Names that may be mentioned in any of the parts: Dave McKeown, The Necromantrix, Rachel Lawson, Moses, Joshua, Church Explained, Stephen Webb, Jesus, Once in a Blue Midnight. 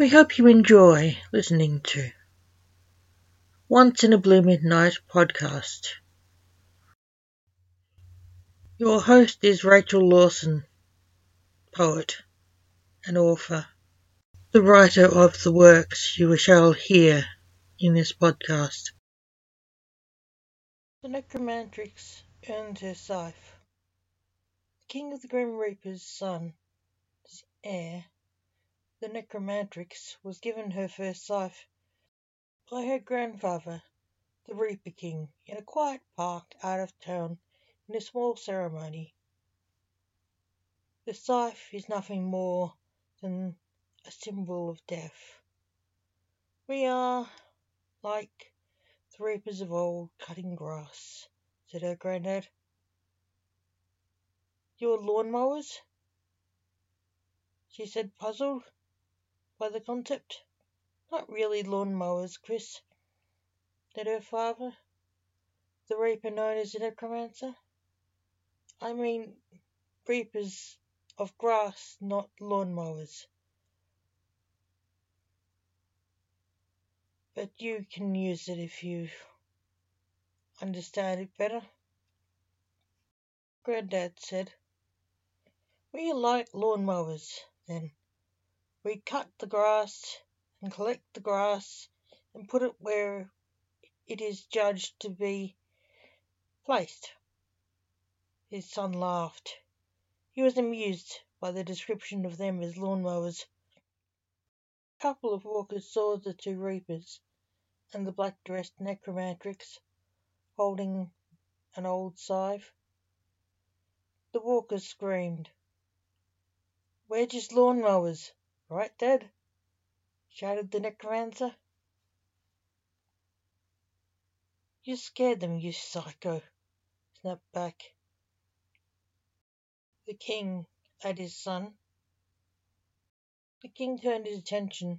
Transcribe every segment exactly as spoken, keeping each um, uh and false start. We hope you enjoy listening to Once in a Blue Midnight podcast. Your host is Rachel Lawson, poet and author, the writer of the works you shall hear in this podcast. The Necromantrix earns her scythe. The King of the Grim Reaper's son, his heir, the Necromantrix, was given her first scythe by her grandfather, the Reaper King, in a quiet park out of town in a small ceremony. The scythe is nothing more than a symbol of death. We are like the reapers of old cutting grass, said her granddad. Your lawnmowers? She said, puzzled by the concept. Not really lawnmowers, Chris, said her father, the reaper known as the necromancer. I mean reapers of grass, not lawnmowers. But you can use it if you understand it better, Granddad said. We like lawnmowers, then. We cut the grass and collect the grass and put it where it is judged to be placed. His son laughed. He was amused by the description of them as lawnmowers. A couple of walkers saw the two reapers and the black-dressed necromantrix holding an old scythe. The walkers screamed, "We're just lawnmowers, right, Dad?" shouted the necromancer. "You scared them, you psycho," snapped back the king at his son. The king turned his attention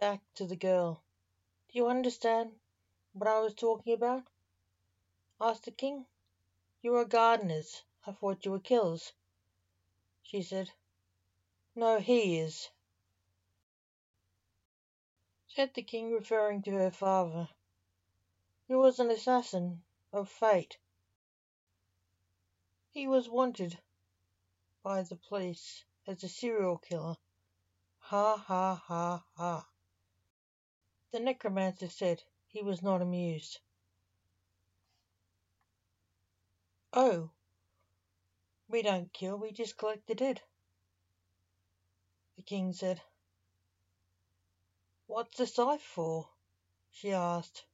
back to the girl. "Do you understand what I was talking about?" asked the king. "You are gardeners. I thought you were killers," she said. "No, he is," said the king, referring to her father, who was an assassin of fate. He was wanted by the police as a serial killer. Ha ha ha ha. The necromancer said he was not amused. "Oh, we don't kill, we just collect the dead," the king said. "What's the scythe for?" she asked.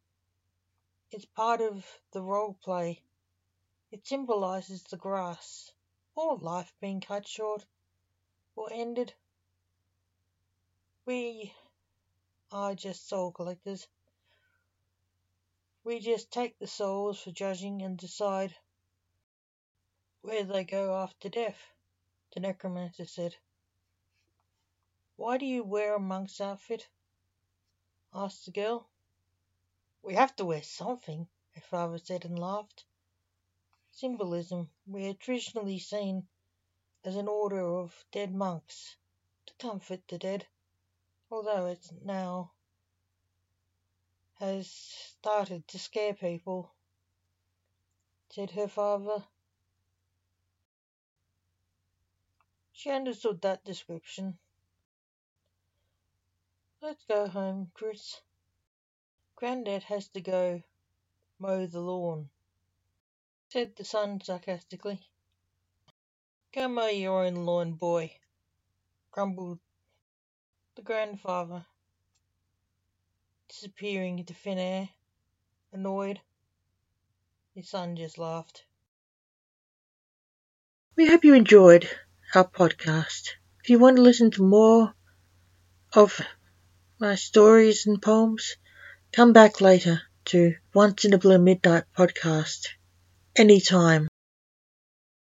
"It's part of the role play. It symbolises the grass, or life being cut short or ended. We are just soul collectors. We just take the souls for judging and decide where they go after death," the necromancer said. "Why do you wear a monk's outfit?" asked the girl. "We have to wear something," her father said and laughed. Symbolism, we are traditionally seen as an order of dead monks to comfort the dead, although it now has started to scare people, said her father. She understood that description. "Let's go home, Chris. Granddad has to go mow the lawn," said the son sarcastically. "Go mow your own lawn, boy," grumbled the grandfather, disappearing into thin air, annoyed. His son just laughed. We hope you enjoyed our podcast. If you want to listen to more of my stories and poems, come back later to Once in a Blue Midnight podcast. Anytime.